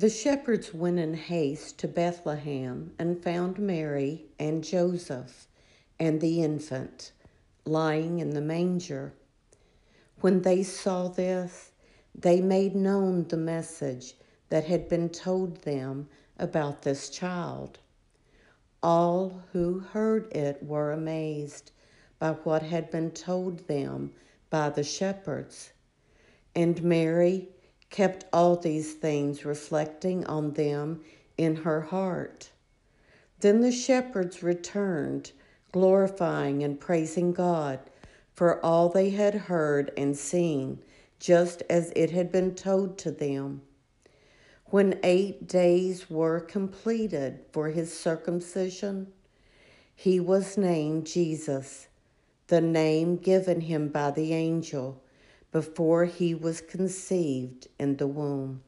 The shepherds went in haste to Bethlehem and found Mary and Joseph and the infant lying in the manger. When they saw this, they made known the message that had been told them about this child. All who heard it were amazed by what had been told them by the shepherds. And Mary kept all these things, reflecting on them in her heart. Then the shepherds returned, glorifying and praising God for all they had heard and seen, just as it had been told to them. When 8 days were completed for his circumcision, he was named Jesus, the name given him by the angel before he was conceived in the womb.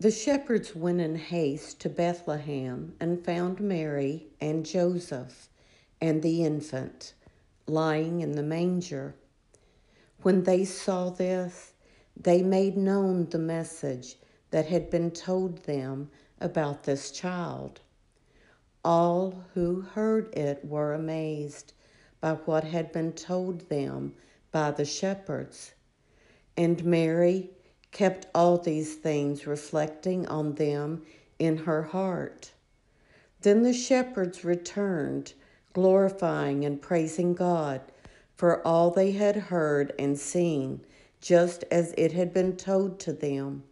The shepherds went in haste to Bethlehem and found Mary and Joseph and the infant lying in the manger. When they saw this, they made known the message that had been told them about this child. All who heard it were amazed by what had been told them by the shepherds. And Mary kept all these things, reflecting on them in her heart. Then the shepherds returned, glorifying and praising God for all they had heard and seen, just as it had been told to them.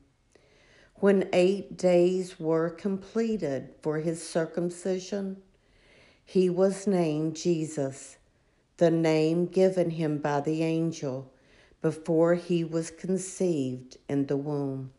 When 8 days were completed for his circumcision, he was named Jesus, the name given him by the angel before he was conceived in the womb.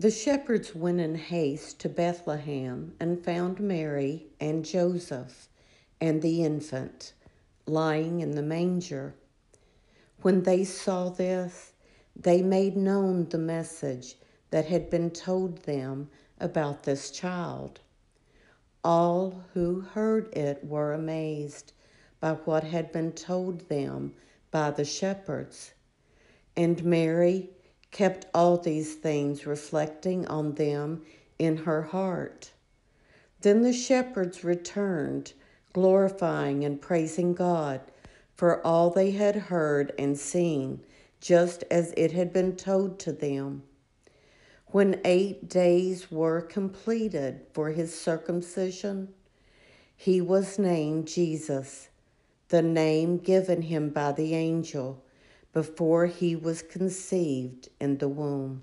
The shepherds went in haste to Bethlehem and found Mary and Joseph and the infant lying in the manger. When they saw this, they made known the message that had been told them about this child. All who heard it were amazed by what had been told them by the shepherds. And Mary kept all these things, reflecting on them in her heart. Then the shepherds returned, glorifying and praising God for all they had heard and seen, just as it had been told to them. When 8 days were completed for his circumcision, he was named Jesus, the name given him by the angel, before he was conceived in the womb.